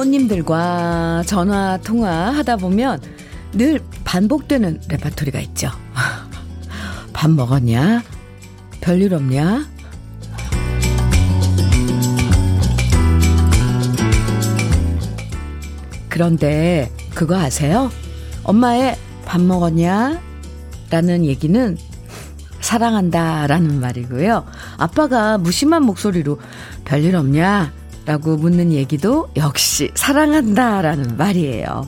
부모님들과 전화 통화하다 보면 늘 반복되는 레파토리가 있죠. 밥 먹었냐? 별일 없냐? 그런데 그거 아세요? 엄마의 밥 먹었냐? 라는 얘기는 사랑한다 라는 말이고요. 아빠가 무심한 목소리로 별일 없냐? 라고 묻는 얘기도 역시 사랑한다 라는 말이에요.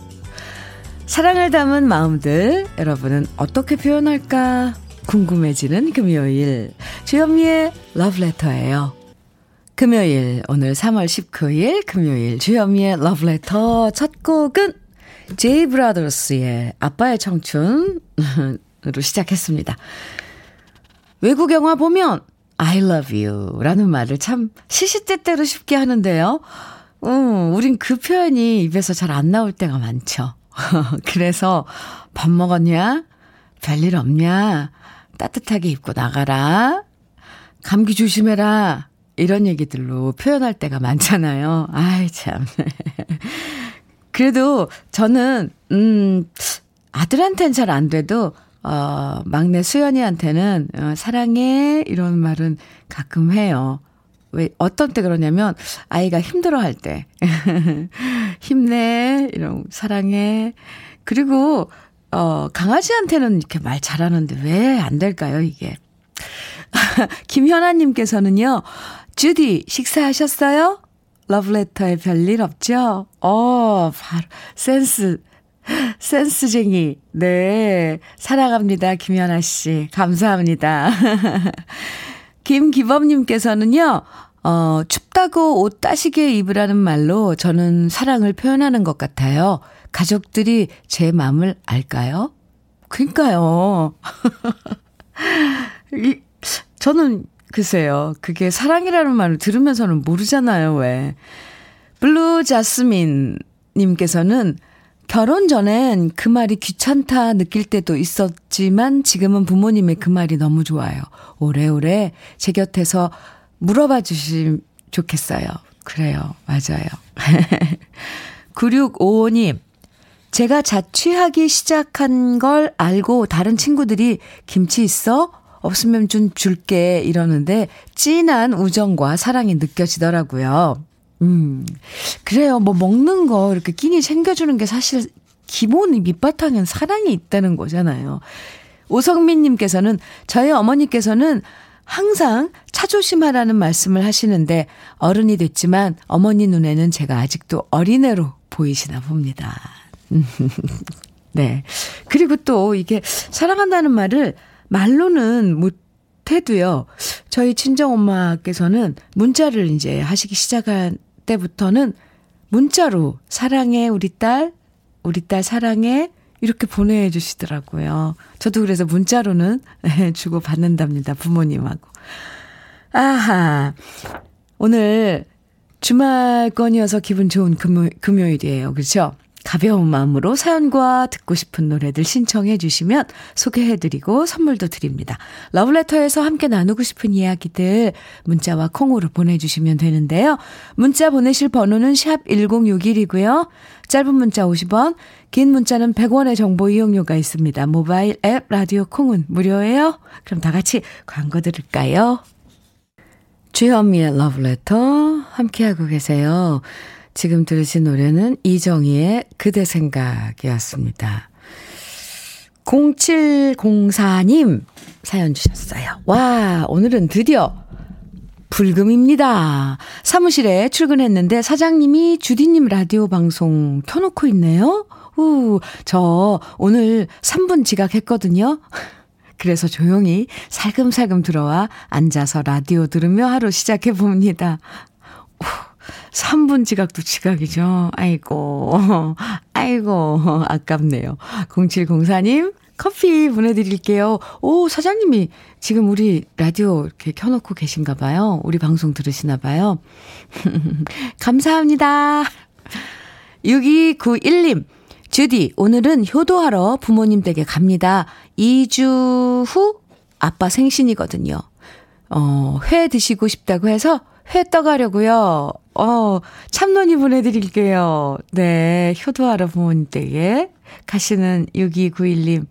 사랑을 담은 마음들 여러분은 어떻게 표현할까 궁금해지는 금요일 주현미의 러브레터예요. 금요일 오늘 3월 19일 금요일 주현미의 러브레터 첫 곡은 제이 브라더스의 아빠의 청춘으로 시작했습니다. 외국 영화 보면 I love you 라는 말을 참 시시때때로 쉽게 하는데요. 우린 그 표현이 입에서 잘 안 나올 때가 많죠. 그래서 밥 먹었냐? 별일 없냐? 따뜻하게 입고 나가라. 감기 조심해라. 이런 얘기들로 표현할 때가 많잖아요. 아이 참. 그래도 저는 아들한테는 잘 안 돼도 막내 수연이한테는 사랑해 이런 말은 가끔 해요. 왜 어떤 때 그러냐면 아이가 힘들어할 때 힘내 이런 사랑해. 그리고 강아지한테는 이렇게 말 잘하는데 왜 안 될까요 이게? 김현아님께서는요. 주디 식사하셨어요? 러브레터에 별일 없죠? 바로 센스쟁이. 네, 사랑합니다 김연아 씨. 감사합니다. 김기범님께서는요. 춥다고 옷 따시게 입으라는 말로 저는 사랑을 표현하는 것 같아요. 가족들이 제 마음을 알까요? 그러니까요. 저는 글쎄요. 그게 사랑이라는 말을 들으면서는 모르잖아요. 왜. 블루 자스민 님께서는 결혼 전엔 그 말이 귀찮다 느낄 때도 있었지만 지금은 부모님의 그 말이 너무 좋아요. 오래오래 제 곁에서 물어봐 주시면 좋겠어요. 그래요. 맞아요. 9655님. 제가 자취하기 시작한 걸 알고 다른 친구들이 김치 있어? 없으면 좀 줄게 이러는데 진한 우정과 사랑이 느껴지더라고요. 그래요. 뭐 먹는 거 이렇게 끼니 챙겨주는 게 사실 기본이 밑바탕엔 사랑이 있다는 거잖아요. 오성민 님께서는 저희 어머니께서는 항상 차조심하라는 말씀을 하시는데 어른이 됐지만 어머니 눈에는 제가 아직도 어린애로 보이시나 봅니다. 네. 그리고 또 이게 사랑한다는 말을 말로는 못해도요. 저희 친정엄마께서는 문자를 이제 하시기 시작한 때부터는 문자로 사랑해 우리 딸 사랑해 이렇게 보내주시더라고요. 저도 그래서 문자로는 주고받는답니다. 부모님하고. 아하. 오늘 주말권이어서 기분 좋은 금요일이에요. 그렇죠? 가벼운 마음으로 사연과 듣고 싶은 노래들 신청해 주시면 소개해드리고 선물도 드립니다. 러브레터에서 함께 나누고 싶은 이야기들 문자와 콩으로 보내주시면 되는데요. 문자 보내실 번호는 샵 1061이고요. 짧은 문자 50원, 긴 문자는 100원의 정보 이용료가 있습니다. 모바일 앱 라디오 콩은 무료예요. 그럼 다 같이 광고 들을까요? 주현미의 러브레터 함께하고 계세요. 지금 들으신 노래는 이정희의 그대 생각이었습니다. 0704님 사연 주셨어요. 와, 오늘은 드디어 불금입니다. 사무실에 출근했는데 사장님이 주디님 라디오 방송 켜놓고 있네요. 저 오늘 3분 지각했거든요. 그래서 조용히 살금살금 들어와 앉아서 라디오 들으며 하루 시작해봅니다. 3분 지각도 지각이죠. 아이고, 아깝네요. 0704님, 커피 보내드릴게요. 오, 사장님이 지금 우리 라디오 이렇게 켜놓고 계신가 봐요. 우리 방송 들으시나 봐요. 감사합니다. 6291님, 주디, 오늘은 효도하러 부모님 댁에 갑니다. 2주 후 아빠 생신이거든요. 회 드시고 싶다고 해서 회 떠가려고요. 참논이 보내드릴게요. 네, 효도 할아버님 댁에 가시는 6291님.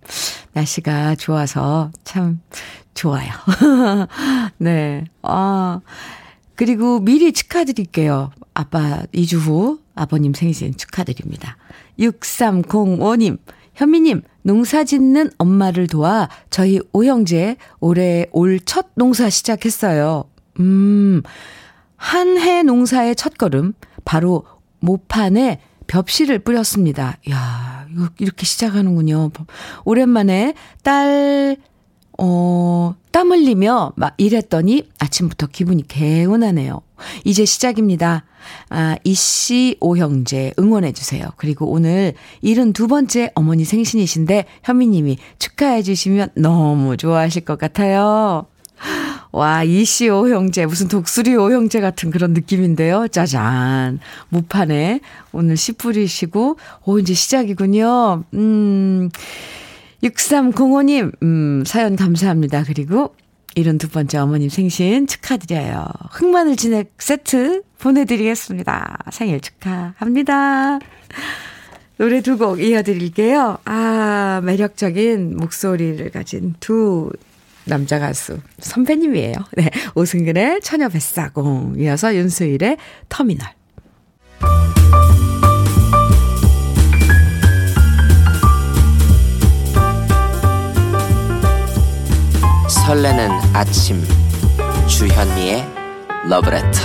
날씨가 좋아서 참 좋아요. 네, 그리고 미리 축하드릴게요. 아빠 2주 후 아버님 생신 축하드립니다. 6305님. 현미님, 농사 짓는 엄마를 도와 저희 오형제 올해 올 첫 농사 시작했어요. 한 해 농사의 첫 걸음, 바로 모판에 벽실을 뿌렸습니다. 이야, 이렇게 시작하는군요. 오랜만에 딸, 땀 흘리며 막 일했더니 아침부터 기분이 개운하네요. 이제 시작입니다. 이씨 오형제 응원해주세요. 그리고 오늘 72번째 어머니 생신이신데 현미님이 축하해주시면 너무 좋아하실 것 같아요. 와, 이씨 오형제, 무슨 독수리 오형제 같은 그런 느낌인데요. 짜잔. 무판에 오늘 씨 뿌리시고, 이제 시작이군요. 6305님, 사연 감사합니다. 그리고 72번째 어머님 생신 축하드려요. 흑마늘 진액 세트 보내드리겠습니다. 생일 축하합니다. 노래 두 곡 이어드릴게요. 매력적인 목소리를 가진 두 남자 가수 선배님이에요. 네, 오승근의 처녀 뱃사공 이어서 윤수일의 터미널. 설레는 아침 주현미의 러브레터.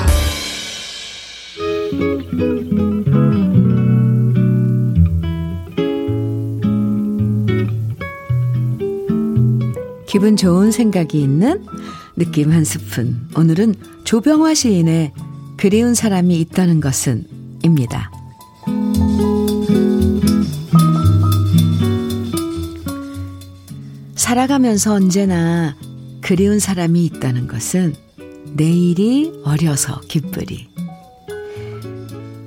기분 좋은 생각이 있는 느낌 한 스푼. 오늘은 조병화 시인의 그리운 사람이 있다는 것은 입니다. 살아가면서 언제나 그리운 사람이 있다는 것은 내일이 어려서 기쁘리.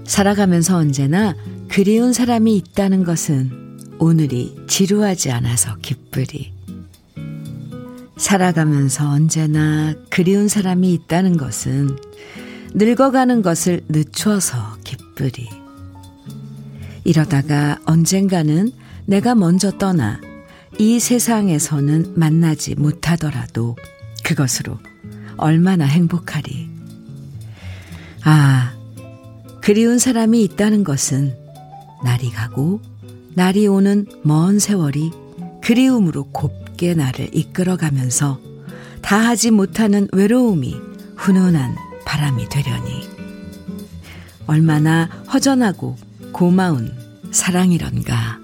살아가면서 언제나 그리운 사람이 있다는 것은 오늘이 지루하지 않아서 기쁘리. 살아가면서 언제나 그리운 사람이 있다는 것은 늙어가는 것을 늦춰서 기쁘리. 이러다가 언젠가는 내가 먼저 떠나 이 세상에서는 만나지 못하더라도 그것으로 얼마나 행복하리. 그리운 사람이 있다는 것은 날이 가고 날이 오는 먼 세월이 그리움으로 곱게 나를 이끌어가면서 다 하지 못하는 외로움이 훈훈한 바람이 되려니. 얼마나 허전하고 고마운 사랑이런가.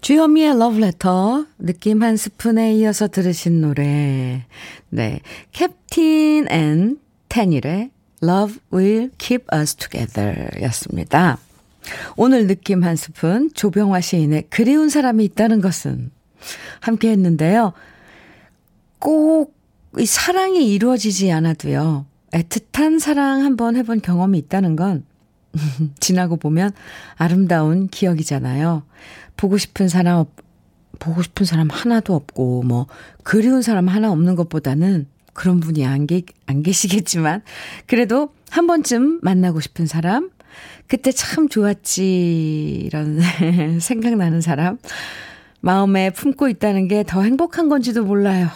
주현미의 러브레터 느낌 한 스푼에 이어서 들으신 노래, 네, 캡틴 앤 테닐의 Love Will Keep Us Together 였습니다. 오늘 느낌 한 스푼 조병화 시인의 그리운 사람이 있다는 것은 함께 했는데요. 꼭 이 사랑이 이루어지지 않아도요, 애틋한 사랑 한번 해본 경험이 있다는 건 지나고 보면 아름다운 기억이잖아요. 보고 싶은 사람 하나도 없고, 그리운 사람 하나 없는 것보다는 그런 분이 안 계시겠지만, 그래도 한 번쯤 만나고 싶은 사람, 그때 참 좋았지, 이런 생각나는 사람, 마음에 품고 있다는 게 더 행복한 건지도 몰라요.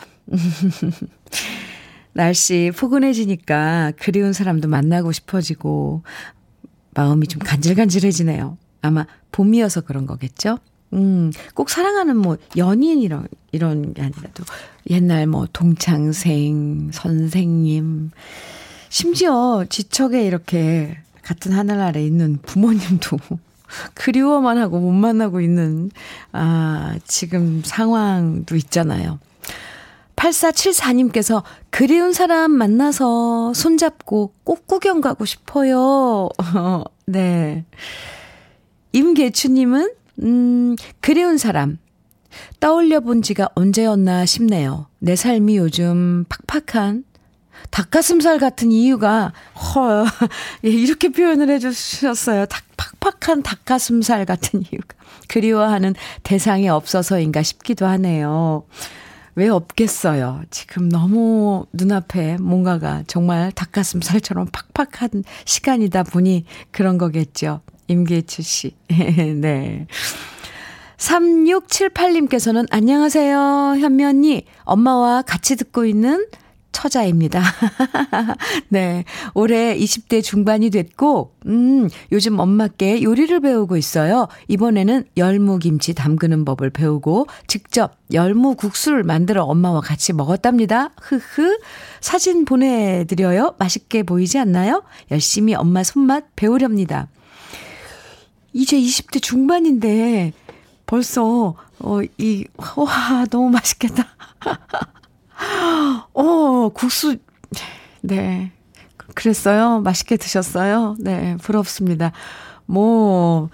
날씨 포근해지니까 그리운 사람도 만나고 싶어지고, 마음이 좀 간질간질해지네요. 아마 봄이어서 그런 거겠죠? 꼭 사랑하는 연인 이런 게 아니라도 옛날 동창생, 선생님, 심지어 지척에 이렇게 같은 하늘 아래 있는 부모님도 그리워만 하고 못 만나고 있는 지금 상황도 있잖아요. 8474님께서 그리운 사람 만나서 손잡고 꼭 구경 가고 싶어요. 네. 임계추님은 그리운 사람 떠올려 본 지가 언제였나 싶네요. 내 삶이 요즘 팍팍한 닭가슴살 같은 이유가, 이렇게 표현을 해주셨어요. 팍팍한 닭가슴살 같은 이유가 그리워하는 대상이 없어서인가 싶기도 하네요. 왜 없겠어요. 지금 너무 눈앞에 뭔가가 정말 닭가슴살처럼 팍팍한 시간이다 보니 그런 거겠죠. 임계추 씨. 네. 3678님께서는 안녕하세요. 현미 언니. 엄마와 같이 듣고 있는 처자입니다. 네. 올해 20대 중반이 됐고, 요즘 엄마께 요리를 배우고 있어요. 이번에는 열무김치 담그는 법을 배우고, 직접 열무국수를 만들어 엄마와 같이 먹었답니다. 흐흐. 사진 보내드려요. 맛있게 보이지 않나요? 열심히 엄마 손맛 배우렵니다. 이제 20대 중반인데, 벌써, 와, 너무 맛있겠다. 국수, 네. 그랬어요? 맛있게 드셨어요? 네, 부럽습니다. 뭐,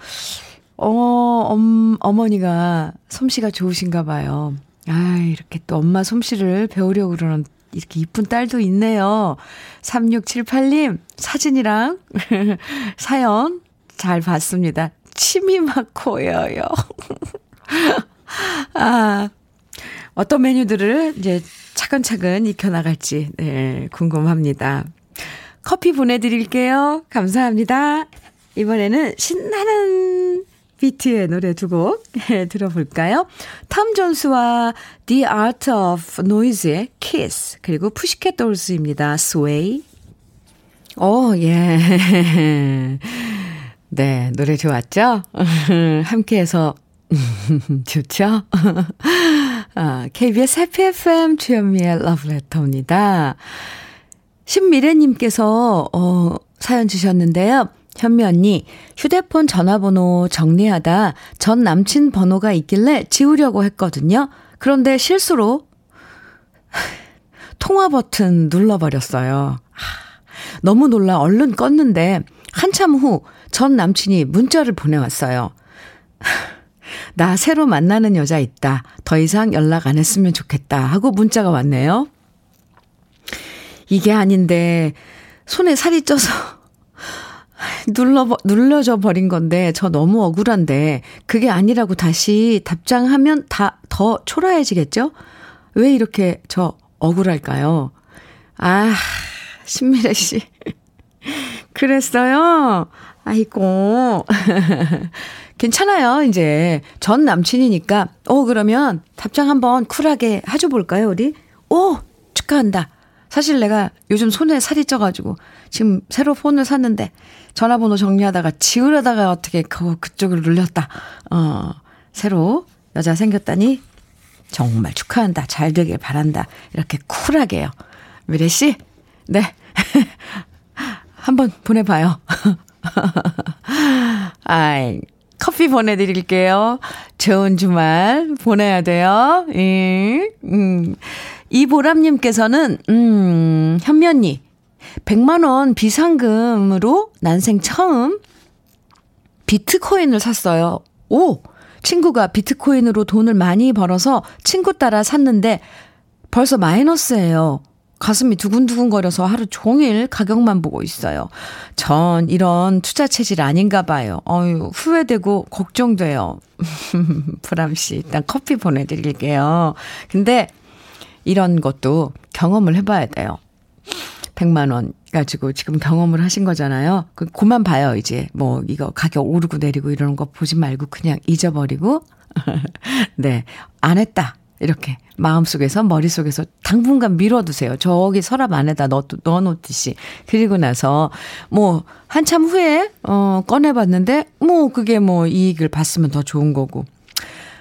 어머니가 솜씨가 좋으신가 봐요. 아, 이렇게 또 엄마 솜씨를 배우려고 그러는 이렇게 이쁜 딸도 있네요. 3678님, 사진이랑 사연 잘 봤습니다. 침이 막 고여요. 아, 어떤 메뉴들을 이제 차근차근 익혀나갈지, 네, 궁금합니다. 커피 보내드릴게요. 감사합니다. 이번에는 신나는 비트의 노래 두 곡 들어볼까요? 톰 존스와 The Art of Noise의 Kiss, 그리고 푸시캣 돌스입니다. Sway. 오, 예. 네, 노래 좋았죠? 함께해서 좋죠? 아, KBS 해피 FM 주현미의 러브레터입니다. 신미래님께서 사연 주셨는데요. 현미 언니, 휴대폰 전화번호 정리하다 전 남친 번호가 있길래 지우려고 했거든요. 그런데 실수로 통화 버튼 눌러버렸어요. 너무 놀라 얼른 껐는데 한참 후 전 남친이 문자를 보내왔어요. 나 새로 만나는 여자 있다. 더 이상 연락 안 했으면 좋겠다. 하고 문자가 왔네요. 이게 아닌데 손에 살이 쪄서 눌러져 버린 건데 저 너무 억울한데 그게 아니라고 다시 답장하면 다 더 초라해지겠죠? 왜 이렇게 저 억울할까요? 아, 신미래 씨. 그랬어요? 아이고. 괜찮아요. 이제 전 남친이니까 그러면 답장 한번 쿨하게 해줘볼까요 우리? 오, 축하한다. 사실 내가 요즘 손에 살이 쪄가지고 지금 새로 폰을 샀는데 전화번호 정리하다가 지우려다가 어떻게 그쪽을 눌렸다. 새로 여자 생겼다니 정말 축하한다. 잘 되길 바란다. 이렇게 쿨하게요. 미래 씨, 네. 한번 보내봐요. 아이. 커피 보내드릴게요. 좋은 주말 보내야 돼요. 이보람님께서는 현미 언니 100만 원 비상금으로 난생 처음 비트코인을 샀어요. 오! 친구가 비트코인으로 돈을 많이 벌어서 친구 따라 샀는데 벌써 마이너스예요. 가슴이 두근두근거려서 하루 종일 가격만 보고 있어요. 전 이런 투자 체질 아닌가 봐요. 어휴, 후회되고 걱정돼요. 보람씨, 일단 커피 보내드릴게요. 근데 이런 것도 경험을 해봐야 돼요. 100만 원 가지고 지금 경험을 하신 거잖아요. 그만 봐요, 이제. 뭐, 이거 가격 오르고 내리고 이러는 거 보지 말고 그냥 잊어버리고. 네, 안 했다. 이렇게 마음속에서 머릿속에서 당분간 밀어두세요. 저기 서랍 안에다 넣어놓듯이. 그리고 나서 뭐 한참 후에 꺼내봤는데 뭐 그게 뭐 이익을 봤으면 더 좋은 거고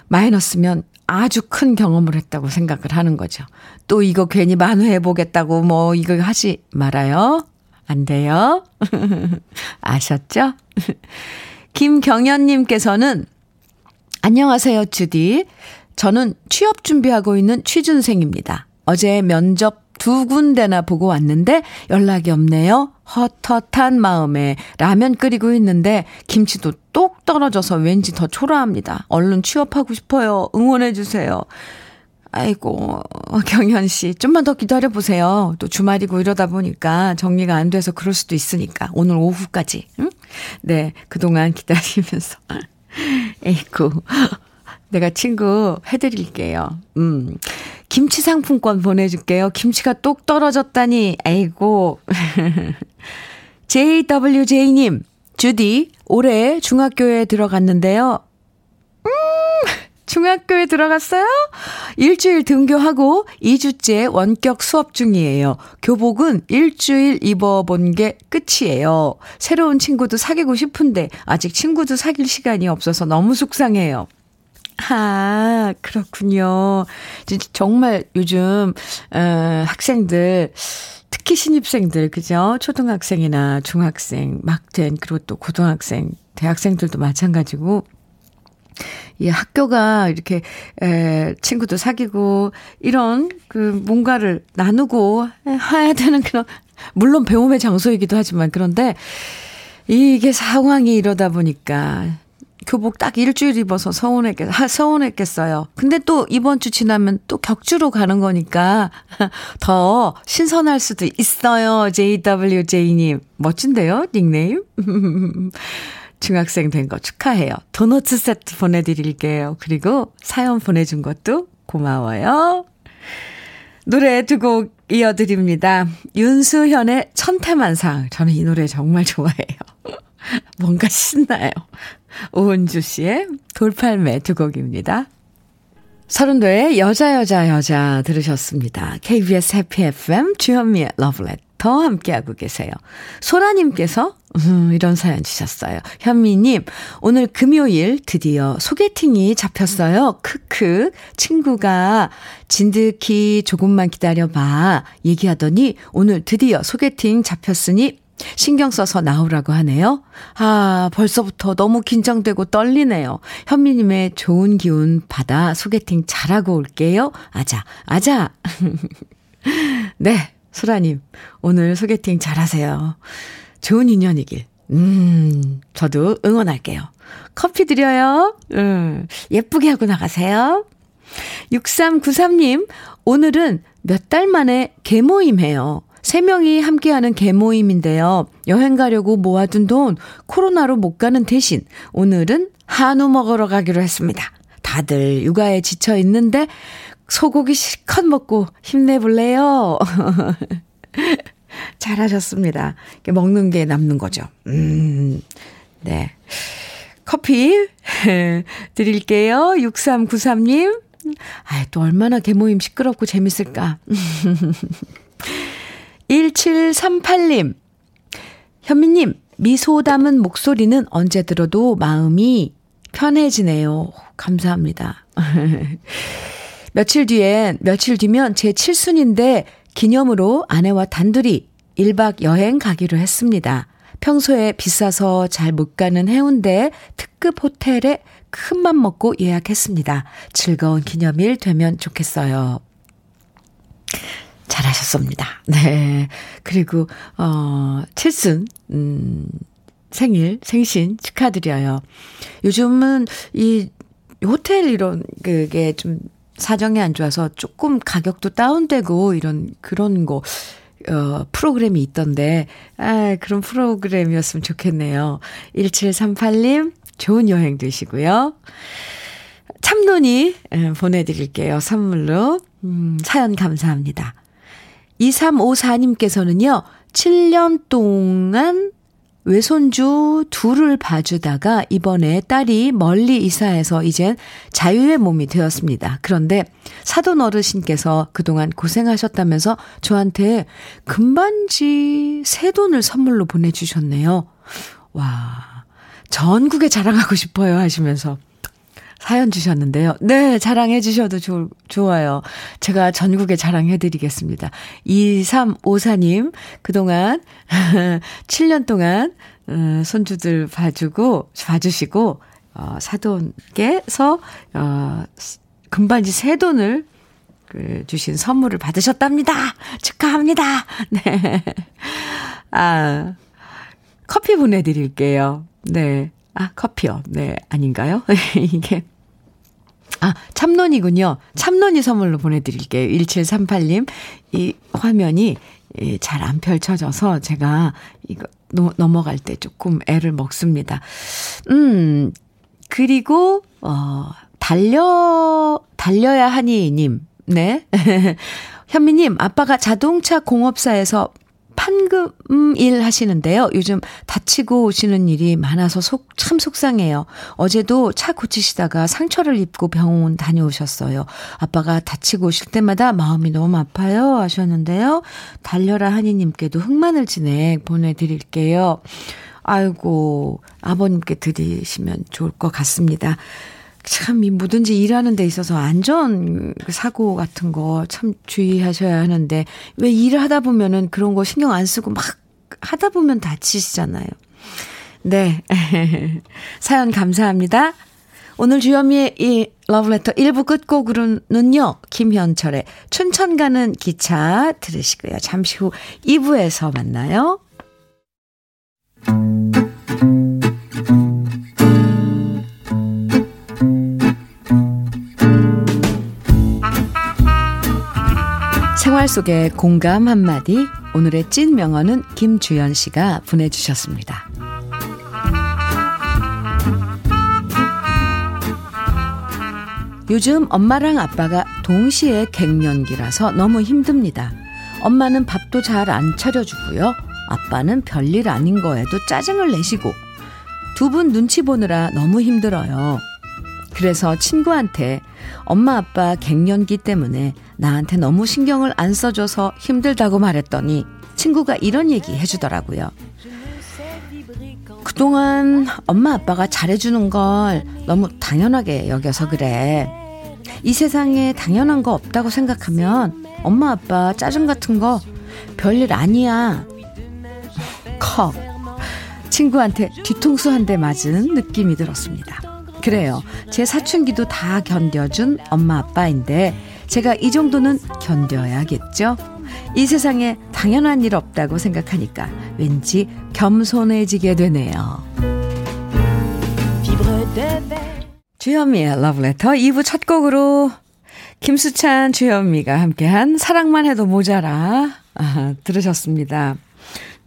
마이너스면 아주 큰 경험을 했다고 생각을 하는 거죠. 또 이거 괜히 만회해보겠다고 뭐 이거 하지 말아요. 안 돼요. 아셨죠? 김경현님께서는 안녕하세요 주디. 저는 취업 준비하고 있는 취준생입니다. 어제 면접 2군데나 보고 왔는데 연락이 없네요. 헛헛한 마음에 라면 끓이고 있는데 김치도 똑 떨어져서 왠지 더 초라합니다. 얼른 취업하고 싶어요. 응원해 주세요. 아이고, 경현 씨 좀만 더 기다려보세요. 또 주말이고 이러다 보니까 정리가 안 돼서 그럴 수도 있으니까 오늘 오후까지. 응? 네, 그동안 기다리면서. 에이쿠. 내가 친구 해드릴게요. 김치 상품권 보내줄게요. 김치가 똑 떨어졌다니. 아이고. JWJ님, 주디, 올해 중학교에 들어갔는데요. 중학교에 들어갔어요? 일주일 등교하고 2주째 원격 수업 중이에요. 교복은 일주일 입어본 게 끝이에요. 새로운 친구도 사귀고 싶은데 아직 친구도 사귈 시간이 없어서 너무 속상해요. 아, 그렇군요. 진짜 정말 요즘 학생들, 특히 신입생들, 그죠? 초등학생이나 중학생, 막된, 그리고 또 고등학생, 대학생들도 마찬가지고 이 학교가 이렇게 친구도 사귀고 이런 그 뭔가를 나누고 해야 되는 그런, 물론 배움의 장소이기도 하지만, 그런데 이게 상황이 이러다 보니까 교복 딱 일주일 입어서 서운했겠어요. 근데 또 이번 주 지나면 또 격주로 가는 거니까 더 신선할 수도 있어요. JWJ님. 멋진데요, 닉네임? 중학생 된 거 축하해요. 도넛 세트 보내드릴게요. 그리고 사연 보내준 것도 고마워요. 노래 두 곡 이어드립니다. 윤수현의 천태만상. 저는 이 노래 정말 좋아해요. 뭔가 신나요. 오은주 씨의 돌팔매 두 곡입니다. 서른도의 여자 들으셨습니다. KBS 해피 FM 주현미의 러브레터 더 함께하고 계세요. 소라님께서 이런 사연 주셨어요. 현미님, 오늘 금요일 드디어 소개팅이 잡혔어요. 크크. 친구가 진득히 조금만 기다려봐 얘기하더니 오늘 드디어 소개팅 잡혔으니 신경 써서 나오라고 하네요. 아, 벌써부터 너무 긴장되고 떨리네요. 현미님의 좋은 기운 받아 소개팅 잘하고 올게요. 아자, 아자. 네. 소라님, 오늘 소개팅 잘하세요. 좋은 인연이길. 저도 응원할게요. 커피 드려요. 예쁘게 하고 나가세요. 6393님, 오늘은 몇 달 만에 개모임해요. 3명이 함께하는 개모임인데요. 여행 가려고 모아둔 돈 코로나로 못 가는 대신 오늘은 한우 먹으러 가기로 했습니다. 다들 육아에 지쳐 있는데 소고기 실컷 먹고 힘내볼래요? 잘하셨습니다. 먹는 게 남는 거죠. 네. 커피 드릴게요. 6393님. 아, 또 얼마나 개모임 시끄럽고 재밌을까. 1738님. 현미님, 미소 담은 목소리는 언제 들어도 마음이 편해지네요. 감사합니다. 며칠 뒤면 제 7순인데 기념으로 아내와 단둘이 1박 여행 가기로 했습니다. 평소에 비싸서 잘 못 가는 해운대 특급 호텔에 큰맘 먹고 예약했습니다. 즐거운 기념일 되면 좋겠어요. 잘하셨습니다. 네. 그리고 7순 생신 축하드려요. 요즘은 이 호텔 이런 그게 좀 사정이 안 좋아서 조금 가격도 다운되고 이런 그런 거 프로그램이 있던데, 아, 그런 프로그램이었으면 좋겠네요. 1738님, 좋은 여행 되시고요. 참논이 보내드릴게요. 선물로. 사연 감사합니다. 2354님께서는요. 7년 동안 외손주 둘을 봐주다가 이번에 딸이 멀리 이사해서 이젠 자유의 몸이 되었습니다. 그런데 사돈 어르신께서 그동안 고생하셨다면서 저한테 금반지 3돈을 선물로 보내주셨네요. 와, 전국에 자랑하고 싶어요 하시면서 사연 주셨는데요. 네, 자랑해 주셔도 좋아요. 제가 전국에 자랑해 드리겠습니다. 2354님, 그동안 7년 동안 손주들 봐주시고 사돈께서 금반지 3돈을 주신 선물을 받으셨답니다. 축하합니다. 네. 아, 커피 보내드릴게요. 네. 아, 커피요. 네, 아닌가요? 이게. 아, 참론이군요. 참론이 선물로 보내드릴게요. 1738님. 이 화면이 잘 안 펼쳐져서 제가 이거 넘어갈 때 조금 애를 먹습니다. 그리고, 달려야 하니님. 네. 현미님, 아빠가 자동차 공업사에서 판금 일 하시는데요. 요즘 다치고 오시는 일이 많아서 참 속상해요. 어제도 차 고치시다가 상처를 입고 병원 다녀오셨어요. 아빠가 다치고 오실 때마다 마음이 너무 아파요 하셨는데요. 달려라 하니님께도 흑마늘 진액 보내드릴게요. 아이고, 아버님께 드리시면 좋을 것 같습니다. 참, 뭐든지 일하는 데 있어서 안전 사고 같은 거 참 주의하셔야 하는데, 왜 일을 하다 보면은 그런 거 신경 안 쓰고 막 하다 보면 다치시잖아요. 네. 사연 감사합니다. 오늘 주현미의 이 러브레터 1부 끝곡으로는요, 김현철의 춘천 가는 기차 들으시고요. 잠시 후 2부에서 만나요. 생활 속의 공감 한마디, 오늘의 찐 명언은 김주현 씨가 보내주셨습니다. 요즘 엄마랑 아빠가 동시에 갱년기라서 너무 힘듭니다. 엄마는 밥도 잘 안 차려주고요. 아빠는 별일 아닌 거에도 짜증을 내시고 두 분 눈치 보느라 너무 힘들어요. 그래서 친구한테 엄마 아빠 갱년기 때문에 나한테 너무 신경을 안 써줘서 힘들다고 말했더니 친구가 이런 얘기 해주더라고요. 그동안 엄마 아빠가 잘해주는 걸 너무 당연하게 여겨서 그래. 이 세상에 당연한 거 없다고 생각하면 엄마 아빠 짜증 같은 거 별일 아니야. 컵. 친구한테 뒤통수 한 대 맞은 느낌이 들었습니다. 그래요. 제 사춘기도 다 견뎌준 엄마 아빠인데 제가 이 정도는 견뎌야겠죠. 이 세상에 당연한 일 없다고 생각하니까 왠지 겸손해지게 되네요. 주현미의 러브레터 2부 첫 곡으로 김수찬, 주현미가 함께한 사랑만 해도 모자라 들으셨습니다.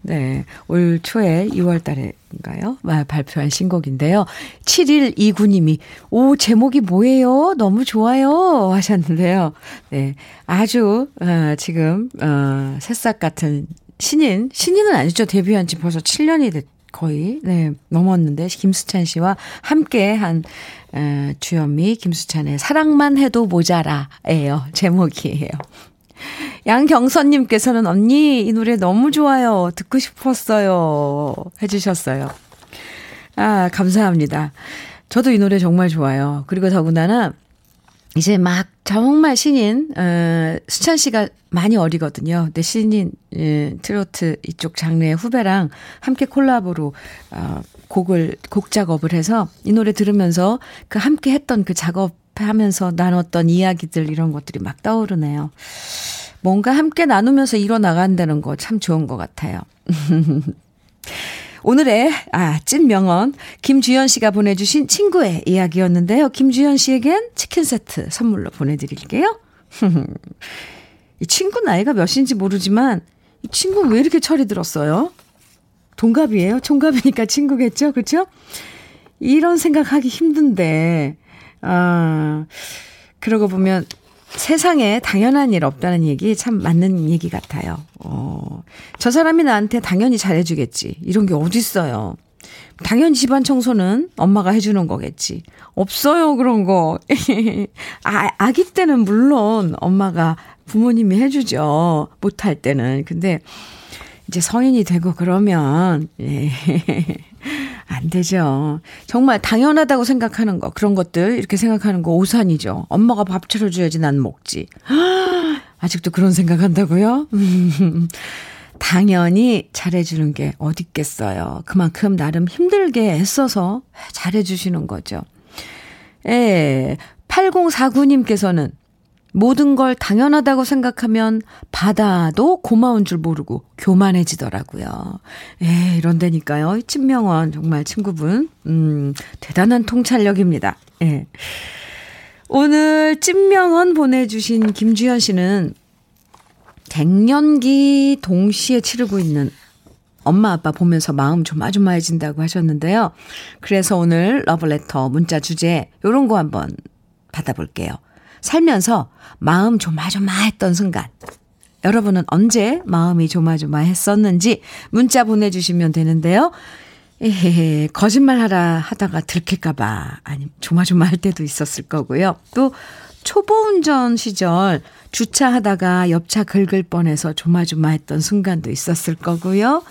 네, 올 초에 2월 달에인가요? 발표한 신곡인데요. 7129님이 오, 제목이 뭐예요? 너무 좋아요 하셨는데요. 네, 아주 지금 새싹 같은 신인은 아니죠. 데뷔한 지 벌써 7년이 거의 네 넘었는데 김수찬 씨와 함께한 주현미, 김수찬의 사랑만 해도 모자라예요. 제목이에요. 양경선님께서는 언니 이 노래 너무 좋아요. 듣고 싶었어요. 해주셨어요. 아, 감사합니다. 저도 이 노래 정말 좋아요. 그리고 더군다나 이제 막 정말 신인 수찬 씨가 많이 어리거든요. 근데 신인 트로트 이쪽 장르의 후배랑 함께 콜라보로 곡 작업을 해서 이 노래 들으면서 그 함께 했던 그 작업하면서 나눴던 이야기들 이런 것들이 막 떠오르네요. 뭔가 함께 나누면서 이뤄나간다는 거 참 좋은 것 같아요. 오늘의 찐 명언 김주현 씨가 보내주신 친구의 이야기였는데요. 김주현 씨에겐 치킨 세트 선물로 보내드릴게요. 이 친구 나이가 몇인지 모르지만 이 친구 왜 이렇게 철이 들었어요? 동갑이에요? 총갑이니까 친구겠죠? 그렇죠? 이런 생각하기 힘든데 그러고 보면 세상에 당연한 일 없다는 얘기 참 맞는 얘기 같아요. 저 사람이 나한테 당연히 잘해주겠지. 이런 게 어딨어요. 당연히 집안 청소는 엄마가 해주는 거겠지. 없어요 그런 거. 아기 때는 물론 엄마가 부모님이 해주죠. 못할 때는. 근데 이제 성인이 되고 그러면 안 되죠. 정말 당연하다고 생각하는 거, 그런 것들 이렇게 생각하는 거 오산이죠. 엄마가 밥 차려줘야지 난 먹지. 아직도 그런 생각한다고요? 당연히 잘해주는 게 어딨겠어요. 그만큼 나름 힘들게 애써서 잘해주시는 거죠. 8049님께서는 모든 걸 당연하다고 생각하면 받아도 고마운 줄 모르고 교만해지더라고요. 이런다니까요. 이 친명원 정말 친구분 대단한 통찰력입니다. 오늘 찐명언 보내주신 김주현 씨는 갱년기 동시에 치르고 있는 엄마 아빠 보면서 마음 조마조마해진다고 하셨는데요. 그래서 오늘 러브레터 문자 주제 이런 거 한번 받아볼게요. 살면서 마음 조마조마했던 순간, 여러분은 언제 마음이 조마조마했었는지 문자 보내주시면 되는데요. 에헤헤, 거짓말하라 하다가 들킬까봐 아니 조마조마할 때도 있었을 거고요. 또 초보운전 시절 주차하다가 옆차 긁을 뻔해서 조마조마했던 순간도 있었을 거고요.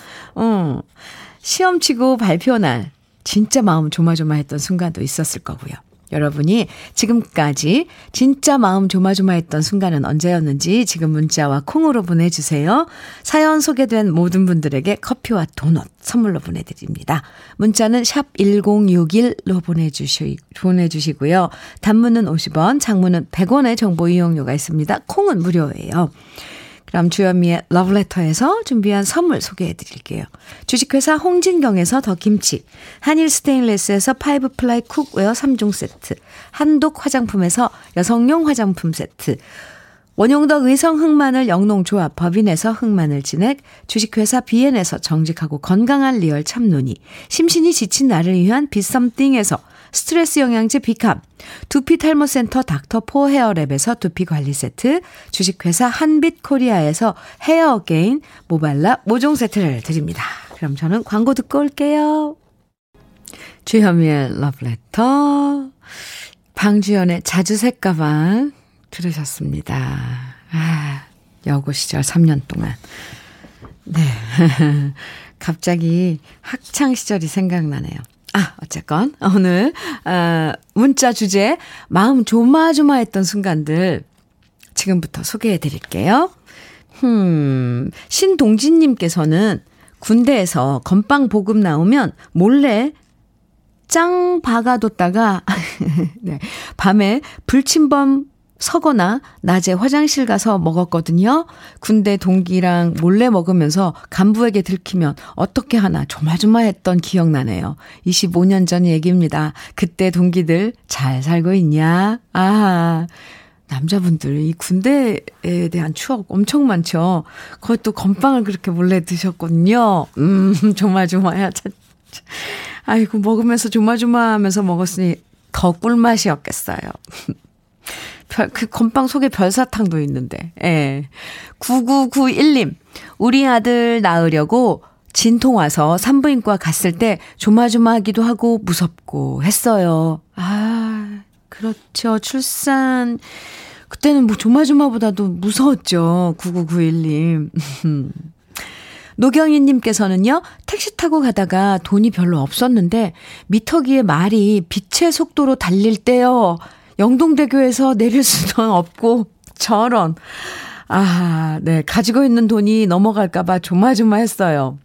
시험치고 발표날 진짜 마음 조마조마했던 순간도 있었을 거고요. 여러분이 지금까지 진짜 마음 조마조마했던 순간은 언제였는지 지금 문자와 콩으로 보내주세요. 사연 소개된 모든 분들에게 커피와 도넛 선물로 보내드립니다. 문자는 샵 1061로 보내주시고요. 단문은 50원, 장문은 100원의 정보 이용료가 있습니다. 콩은 무료예요. 그럼 주현미의 러브레터에서 준비한 선물 소개해드릴게요. 주식회사 홍진경에서 더김치, 한일 스테인레스에서 파이브플라이 쿡웨어 3종 세트, 한독 화장품에서 여성용 화장품 세트, 원용덕 의성 흑마늘 영농조합 법인에서 흑마늘 진액, 주식회사 비엔에서 정직하고 건강한 리얼 참노니, 심신이 지친 나를 위한 비썸띵에서 스트레스 영양제 비캄, 두피탈모센터 닥터포 헤어랩에서 두피관리 세트, 주식회사 한빛코리아에서 헤어게인 모발라 5종 세트를 드립니다. 그럼 저는 광고 듣고 올게요. 주현미의 러브레터, 방주연의 자주색 가방 들으셨습니다. 아, 여고 시절 3년 동안. 네. 갑자기 학창 시절이 생각나네요. 아, 어쨌건 오늘 문자 주제 마음 조마조마했던 순간들 지금부터 소개해 드릴게요. 신동진님께서는 군대에서 건빵 보급 나오면 몰래 짱 박아뒀다가 네, 밤에 불침범 서거나 낮에 화장실 가서 먹었거든요. 군대 동기랑 몰래 먹으면서 간부에게 들키면 어떻게 하나 조마조마했던 기억나네요. 25년 전 얘기입니다. 그때 동기들 잘 살고 있냐? 아, 남자분들 이 군대에 대한 추억 엄청 많죠. 그것도 건빵을 그렇게 몰래 드셨거든요. 조마조마야. 아이고, 먹으면서 조마조마하면서 먹었으니 더 꿀맛이었겠어요. 그 건빵 속에 별사탕도 있는데. 예. 9991님, 우리 아들 낳으려고 진통 와서 산부인과 갔을 때 조마조마하기도 하고 무섭고 했어요. 아, 그렇죠. 출산 그때는 뭐 조마조마보다도 무서웠죠. 9991님. 노경희님께서는요, 택시 타고 가다가 돈이 별로 없었는데 미터기에 말이 빛의 속도로 달릴 때요. 영동대교에서 내릴 수는 없고, 저런. 아, 네. 가지고 있는 돈이 넘어갈까봐 조마조마했어요.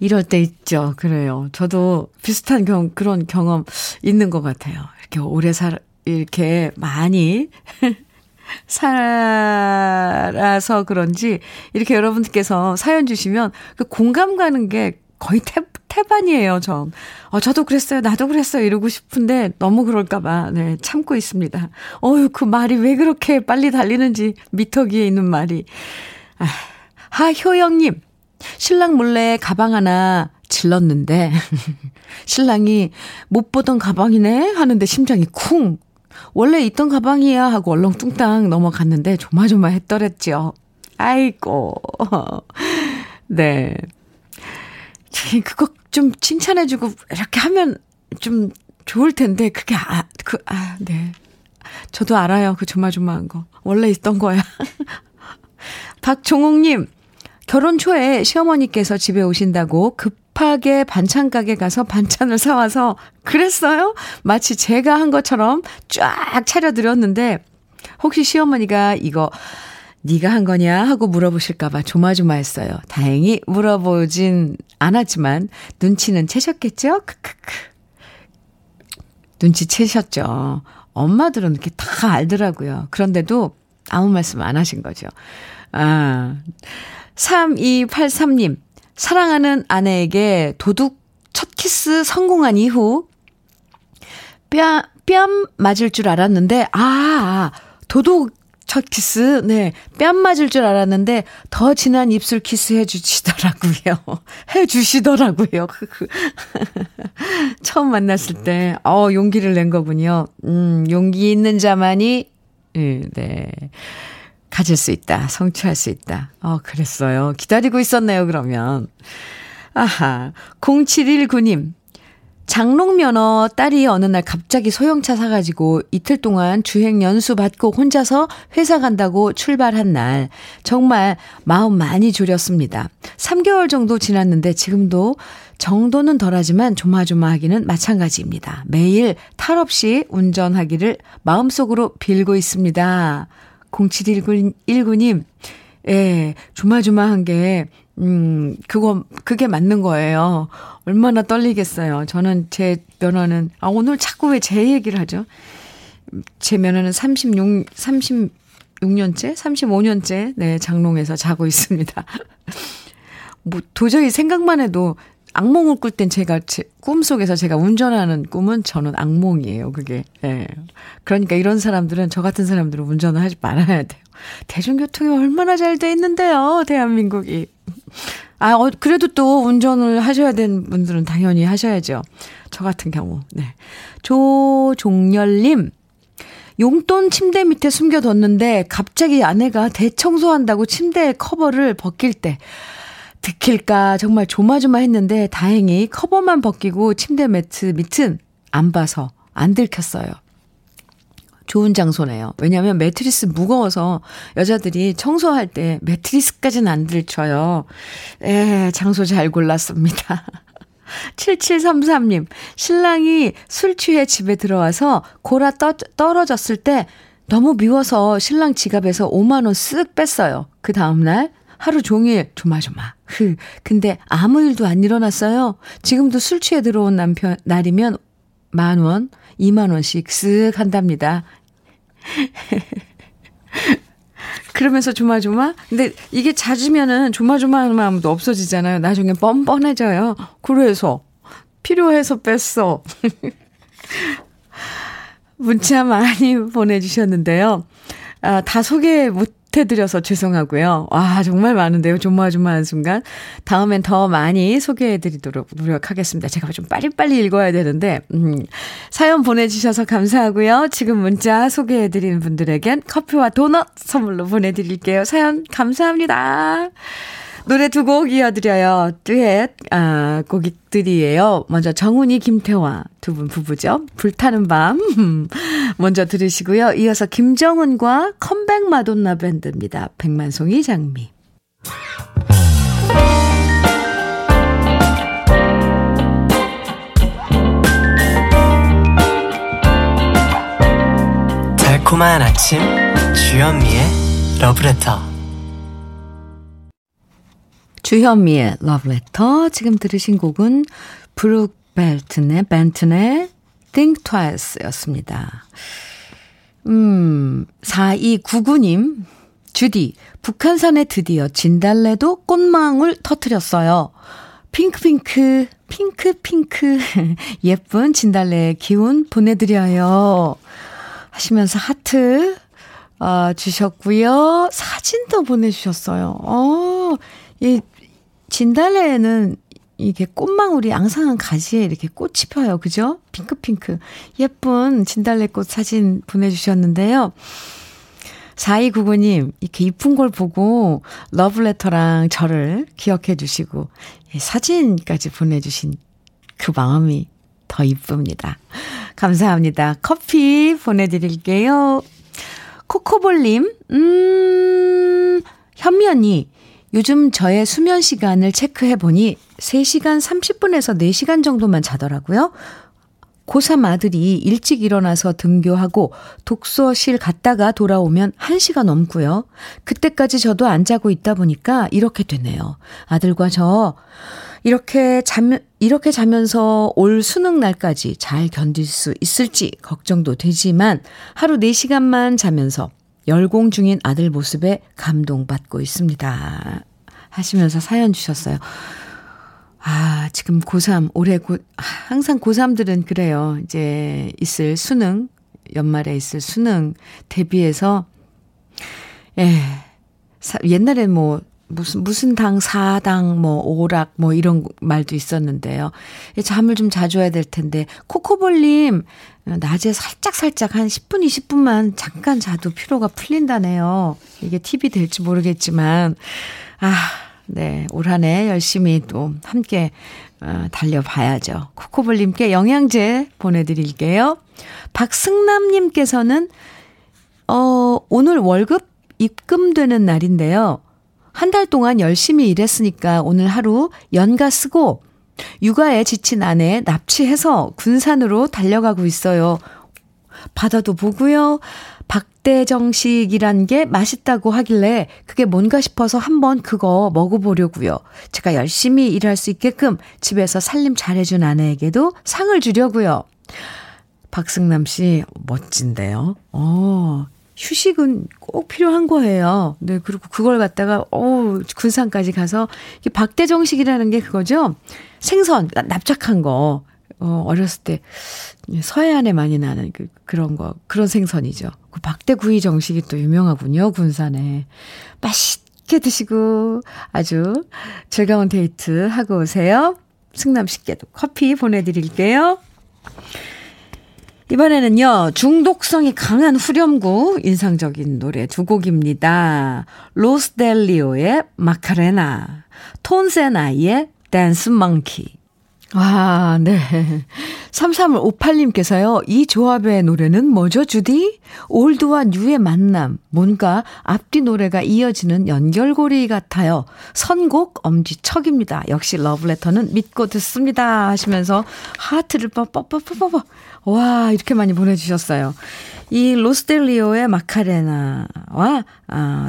이럴 때 있죠. 그래요. 저도 비슷한 그런 경험 있는 것 같아요. 이렇게 오래 이렇게 많이 살아서 그런지, 이렇게 여러분들께서 사연 주시면 그 공감 가는 게 거의 태반이에요, 전. 저도 그랬어요. 나도 그랬어요. 이러고 싶은데 너무 그럴까봐, 네, 참고 있습니다. 어휴, 그 말이 왜 그렇게 빨리 달리는지, 미터기에 있는 말이. 아, 하효영님, 신랑 몰래 가방 하나 질렀는데, 신랑이 못 보던 가방이네? 하는데 심장이 쿵! 원래 있던 가방이야 하고 얼렁뚱땅 넘어갔는데 조마조마 했더랬죠. 아이고. 네. 그거 좀 칭찬해주고 이렇게 하면 좀 좋을 텐데 그게 네. 저도 알아요. 그 조마조마한 거. 원래 있던 거야. 박종옥님, 결혼 초에 시어머니께서 집에 오신다고 급하게 반찬 가게 가서 반찬을 사와서 그랬어요? 마치 제가 한 것처럼 쫙 차려드렸는데 혹시 시어머니가 이거 네가 한 거냐 하고 물어보실까봐 조마조마했어요. 다행히 물어보진 않았지만 눈치는 채셨겠죠? 크크크. 눈치 채셨죠. 엄마들은 이렇게 다 알더라고요. 그런데도 아무 말씀 안 하신 거죠. 아, 3283님, 사랑하는 아내에게 도둑 첫 키스 성공한 이후 뺨 맞을 줄 알았는데 도둑 첫 키스, 네, 뺨 맞을 줄 알았는데 더 진한 입술 키스 해주시더라고요. 처음 만났을 때, 용기를 낸 거군요. 용기 있는 자만이, 네, 가질 수 있다, 성취할 수 있다. 그랬어요. 기다리고 있었네요, 그러면. 아하, 0719님. 장롱면허 딸이 어느 날 갑자기 소형차 사가지고 이틀 동안 주행 연수 받고 혼자서 회사 간다고 출발한 날 정말 마음 많이 졸였습니다. 3개월 정도 지났는데 지금도 정도는 덜하지만 조마조마하기는 마찬가지입니다. 매일 탈 없이 운전하기를 마음속으로 빌고 있습니다. 0719님, 예, 조마조마한 게 그게 맞는 거예요. 얼마나 떨리겠어요. 저는 제 면허는, 오늘 자꾸 왜 제 얘기를 하죠? 제 면허는 35년째, 네, 장롱에서 자고 있습니다. 도저히 생각만 해도 악몽을 꿀 땐 꿈속에서 제가 운전하는 꿈은 저는 악몽이에요, 그게. 예. 그러니까 이런 사람들은, 저 같은 사람들은 운전을 하지 말아야 돼요. 대중교통이 얼마나 잘 돼 있는데요, 대한민국이. 그래도 또 운전을 하셔야 되는 분들은 당연히 하셔야죠. 저 같은 경우. 네. 조종열님. 용돈 침대 밑에 숨겨뒀는데 갑자기 아내가 대청소한다고 침대의 커버를 벗길 때 들킬까 정말 조마조마했는데 다행히 커버만 벗기고 침대 매트 밑은 안 봐서 안 들켰어요. 좋은 장소네요. 왜냐하면 매트리스 무거워서 여자들이 청소할 때 매트리스까지는 안 들쳐요. 장소 잘 골랐습니다. 7733님, 신랑이 술 취해 집에 들어와서 골아 떨어졌을 때 너무 미워서 신랑 지갑에서 5만 원 쓱 뺐어요. 그 다음날 하루 종일 조마조마. 근데 아무 일도 안 일어났어요. 지금도 술 취해 들어온 남편 날이면 10,000원, 20,000원씩 쓱 한답니다. 그러면서 조마조마? 근데 이게 잦으면은 조마조마하는 마음도 없어지잖아요. 나중에 뻔뻔해져요. 그래서 필요해서 뺐어. 문자 많이 보내주셨는데요. 다 소개 못해드려서 죄송하고요. 정말 많은데요. 조마조마한 순간. 다음엔 더 많이 소개해드리도록 노력하겠습니다. 제가 좀 빨리빨리 읽어야 되는데, 사연 보내주셔서 감사하고요. 지금 문자 소개해드리는 분들에겐 커피와 도넛 선물로 보내드릴게요. 사연 감사합니다. 노래 두 곡 이어드려요. 듀엣 곡들이에요. 먼저 정훈이, 김태화 두 분 부부죠. 불타는 밤 먼저 들으시고요. 이어서 김정은과 컴백 마돈나 밴드입니다. 백만송이 장미. 달콤한 아침 주현미의 러브레터. 주현미의 러브레터. 지금 들으신 곡은 브룩 벤튼의 Think Twice였습니다. 4299님. 주디, 북한산에 드디어 진달래도 꽃망울 터뜨렸어요. 핑크핑크, 핑크핑크. 예쁜 진달래의 기운 보내드려요. 하시면서 하트 주셨고요. 사진도 보내주셨어요. 진달래에는 이게 꽃망울이 앙상한 가지에 이렇게 꽃이 펴요. 그죠? 핑크핑크. 예쁜 진달래꽃 사진 보내주셨는데요. 4299님, 이렇게 이쁜 걸 보고 러브레터랑 저를 기억해 주시고 사진까지 보내주신 그 마음이 더 이쁩니다. 감사합니다. 커피 보내드릴게요. 코코볼님, 현미 언니. 요즘 저의 수면 시간을 체크해보니 3시간 30분에서 4시간 정도만 자더라고요. 고3 아들이 일찍 일어나서 등교하고 독서실 갔다가 돌아오면 1시간 넘고요. 그때까지 저도 안 자고 있다 보니까 이렇게 되네요. 아들과 저 이렇게 자면서 올 수능 날까지 잘 견딜 수 있을지 걱정도 되지만 하루 4시간만 자면서 열공 중인 아들 모습에 감동받고 있습니다. 하시면서 사연 주셨어요. 지금 고3, 항상 고3들은 그래요. 이제 연말에 있을 수능 대비해서 예. 옛날에 뭐, 무슨 당, 사당, 뭐, 오락, 뭐, 이런 말도 있었는데요. 잠을 좀 자주 해야 될 텐데, 코코볼님, 낮에 살짝 한 10분, 20분만 잠깐 자도 피로가 풀린다네요. 이게 팁이 될지 모르겠지만, 아, 네. 올 한 해 열심히 또 함께 달려봐야죠. 코코볼님께 영양제 보내드릴게요. 박승남님께서는, 오늘 월급 입금되는 날인데요. 한 달 동안 열심히 일했으니까 오늘 하루 연가 쓰고 육아에 지친 아내 납치해서 군산으로 달려가고 있어요. 바다도 보고요. 박대정식이란 게 맛있다고 하길래 그게 뭔가 싶어서 한번 그거 먹어보려고요. 제가 열심히 일할 수 있게끔 집에서 살림 잘해준 아내에게도 상을 주려고요. 박승남 씨 멋진데요. 휴식은 꼭 필요한 거예요. 네, 그리고 그걸 갖다가, 군산까지 가서, 박대정식이라는 게 그거죠? 생선, 납작한 거. 어렸을 때, 서해안에 많이 나는 그런 거, 그런 생선이죠. 그 박대구이 정식이 또 유명하군요, 군산에. 맛있게 드시고, 아주 즐거운 데이트 하고 오세요. 승남씨께도 커피 보내드릴게요. 이번에는요, 중독성이 강한 후렴구 인상적인 노래 두 곡입니다. 로스델리오의 마카레나, 톤센아이의 댄스 멍키. 와, 네. 3358님께서요, 이 조합의 노래는 뭐죠, 주디? 올드와 뉴의 만남, 뭔가 앞뒤 노래가 이어지는 연결고리 같아요. 선곡 엄지척입니다. 역시 러브레터는 믿고 듣습니다. 하시면서 하트를 뻑뻑뻑뻑뻑. 와, 이렇게 많이 보내주셨어요. 이 로스델리오의 마카레나와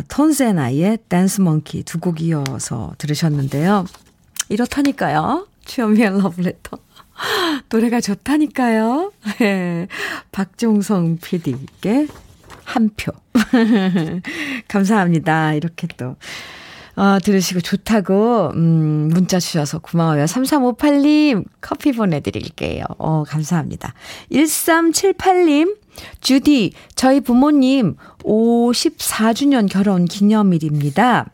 톤세나이의 댄스 멍키 두 곡 이어서 들으셨는데요. 이렇다니까요. 주현미의 러브레터. 노래가 좋다니까요. 네. 박종성 PD께 한 표. 감사합니다. 이렇게 또 들으시고 좋다고 문자 주셔서 고마워요. 3358님 커피 보내드릴게요. 감사합니다. 1378님 주디 저희 부모님 54주년 결혼 기념일입니다.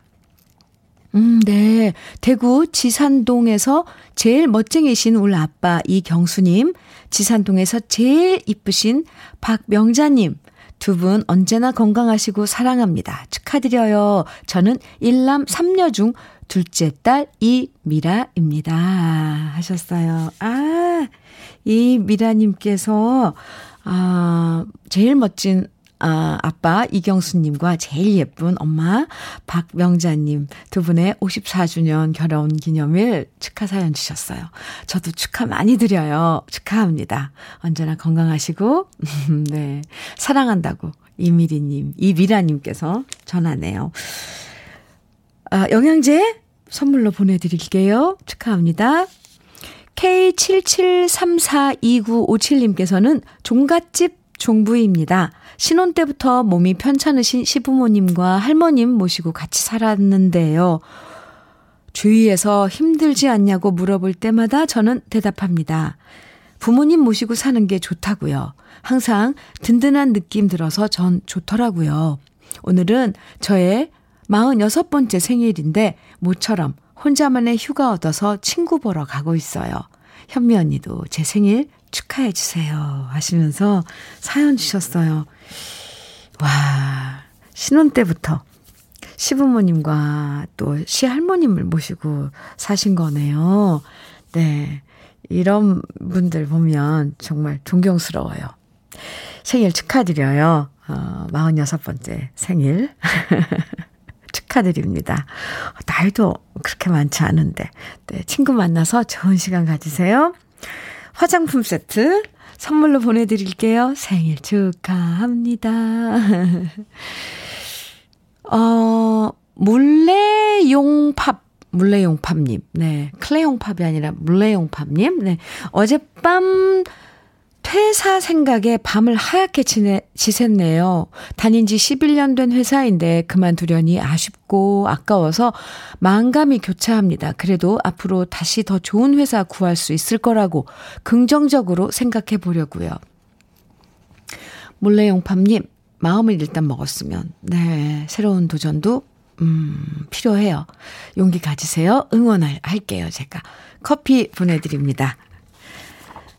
네. 대구 지산동에서 제일 멋쟁이신 우리 아빠 이경수님, 지산동에서 제일 이쁘신 박명자님, 두 분 언제나 건강하시고 사랑합니다. 축하드려요. 저는 일남 3녀 중 둘째 딸 이미라입니다. 하셨어요. 아, 이미라님께서, 제일 멋진 아빠 이경수님과 제일 예쁜 엄마 박명자님 두 분의 54주년 결혼기념일 축하 사연 주셨어요. 저도 축하 많이 드려요. 축하합니다. 언제나 건강하시고 네 사랑한다고 이미리님, 이미라님께서 전하네요. 영양제 선물로 보내드릴게요. 축하합니다. K77342957님께서는 종갓집 종부입니다. 신혼 때부터 몸이 편찮으신 시부모님과 할머님 모시고 같이 살았는데요. 주위에서 힘들지 않냐고 물어볼 때마다 저는 대답합니다. 부모님 모시고 사는 게 좋다고요. 항상 든든한 느낌 들어서 전 좋더라고요. 오늘은 저의 46번째 생일인데 모처럼 혼자만의 휴가 얻어서 친구 보러 가고 있어요. 현미 언니도 제 생일 축하해 주세요 하시면서 사연 주셨어요. 와, 신혼 때부터 시부모님과 또 시할머님을 모시고 사신 거네요. 네, 이런 분들 보면 정말 존경스러워요. 생일 축하드려요. 46번째 생일 축하드립니다. 나이도 그렇게 많지 않은데 네, 친구 만나서 좋은 시간 가지세요. 화장품 세트 선물로 보내드릴게요. 생일 축하합니다. 물레용팝님. 네. 클레용팝이 아니라 물레용팝님. 네. 어젯밤 퇴사 생각에 밤을 하얗게 지샜네요. 다닌 지 11년 된 회사인데 그만두려니 아쉽고 아까워서 만감이 교차합니다. 그래도 앞으로 다시 더 좋은 회사 구할 수 있을 거라고 긍정적으로 생각해 보려고요. 몰래용팜님, 마음을 일단 먹었으면 네 새로운 도전도 필요해요. 용기 가지세요. 응원할게요. 제가 커피 보내드립니다.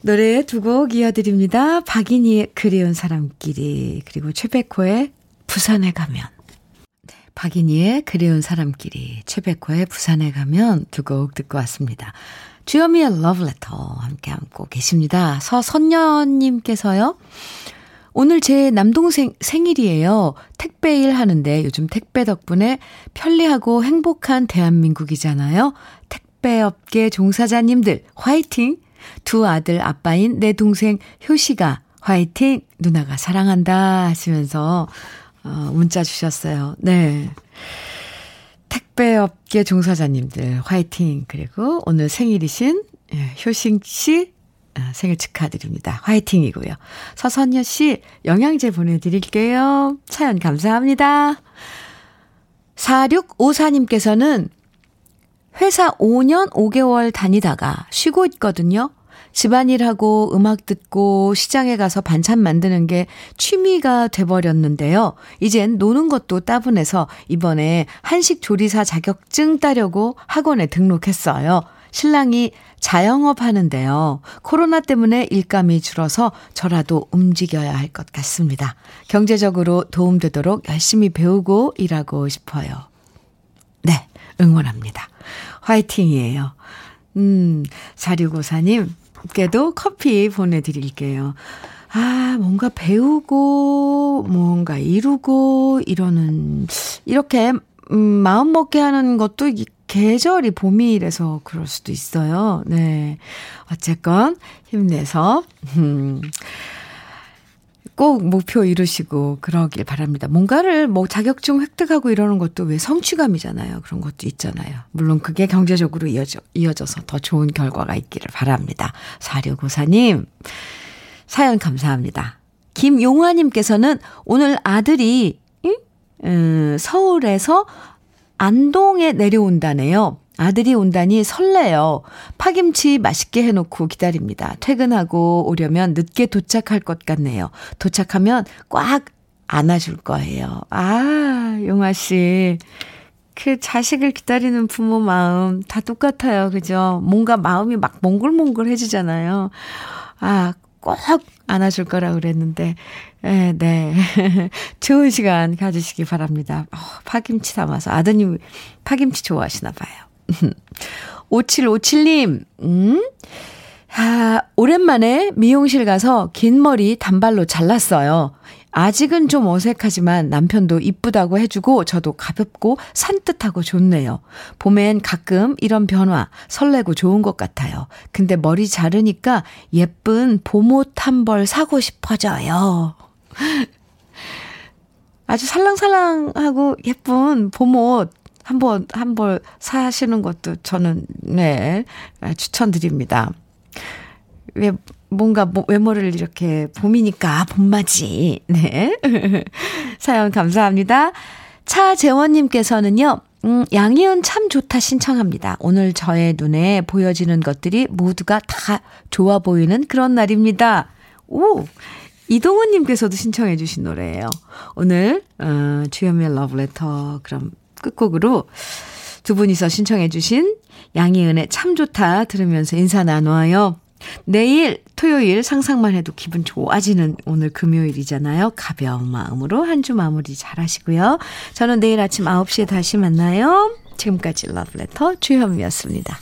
노래 두 곡 이어드립니다. 박인희의 그리운 사람끼리 그리고 최백호의 부산에 가면. 박인희의 그리운 사람끼리 최백호의 부산에 가면 두 곡 듣고 왔습니다. 주현미의 러브레터 함께하고 계십니다. 서선녀님께서요. 오늘 제 남동생 생일이에요. 택배일 하는데 요즘 택배 덕분에 편리하고 행복한 대한민국이잖아요. 택배업계 종사자님들 화이팅! 두 아들 아빠인 내 동생 효시가 화이팅! 누나가 사랑한다 하시면서 문자 주셨어요. 네. 택배업계 종사자님들 화이팅! 그리고 오늘 생일이신 효신 씨 생일 축하드립니다. 화이팅이고요. 서선여 씨 영양제 보내드릴게요. 사연 감사합니다. 4654님께서는 회사 5년 5개월 다니다가 쉬고 있거든요. 집안일하고 음악 듣고 시장에 가서 반찬 만드는 게 취미가 돼버렸는데요. 이젠 노는 것도 따분해서 이번에 한식 조리사 자격증 따려고 학원에 등록했어요. 신랑이 자영업 하는데요. 코로나 때문에 일감이 줄어서 저라도 움직여야 할 것 같습니다. 경제적으로 도움되도록 열심히 배우고 일하고 싶어요. 네, 응원합니다. 화이팅이에요. 4654님께도 커피 보내드릴게요. 아, 뭔가 배우고, 뭔가 이루고, 이렇게, 마음 먹게 하는 것도 계절이 봄이라서 그럴 수도 있어요. 네. 어쨌건, 힘내서, 꼭 목표 이루시고 그러길 바랍니다. 뭔가를 뭐 자격증 획득하고 이러는 것도 왜 성취감이잖아요. 그런 것도 있잖아요. 물론 그게 경제적으로 이어져서 더 좋은 결과가 있기를 바랍니다. 4654님 사연 감사합니다. 김용화님께서는 오늘 아들이 서울에서 안동에 내려온다네요. 아들이 온다니 설레요. 파김치 맛있게 해놓고 기다립니다. 퇴근하고 오려면 늦게 도착할 것 같네요. 도착하면 꽉 안아줄 거예요. 아, 용아 씨. 그 자식을 기다리는 부모 마음 다 똑같아요. 그죠? 뭔가 마음이 막 몽글몽글해지잖아요. 아, 꼭 안아줄 거라고 그랬는데. 네, 네. 좋은 시간 가지시기 바랍니다. 파김치 담아서. 아드님 파김치 좋아하시나 봐요. 5757님, 아, 오랜만에 미용실 가서 긴 머리 단발로 잘랐어요. 아직은 좀 어색하지만 남편도 이쁘다고 해주고 저도 가볍고 산뜻하고 좋네요. 봄엔 가끔 이런 변화 설레고 좋은 것 같아요. 근데 머리 자르니까 예쁜 봄옷 한 벌 사고 싶어져요. 아주 살랑살랑하고 예쁜 봄옷 한 벌 사시는 것도 저는, 네, 추천드립니다. 왜, 뭔가 외모를 이렇게 봄이니까 봄맞이. 네. 사연 감사합니다. 차재원님께서는요, 양희은 참 좋다 신청합니다. 오늘 저의 눈에 보여지는 것들이 모두가 다 좋아 보이는 그런 날입니다. 오! 이동훈님께서도 신청해주신 노래예요. 오늘, 주현미의 러브레터, 그럼, 끝곡으로 두 분이서 신청해 주신 양희은의 참 좋다 들으면서 인사 나눠요. 내일 토요일 상상만 해도 기분 좋아지는 오늘 금요일이잖아요. 가벼운 마음으로 한 주 마무리 잘 하시고요. 저는 내일 아침 9시에 다시 만나요. 지금까지 러브레터 주현미였습니다.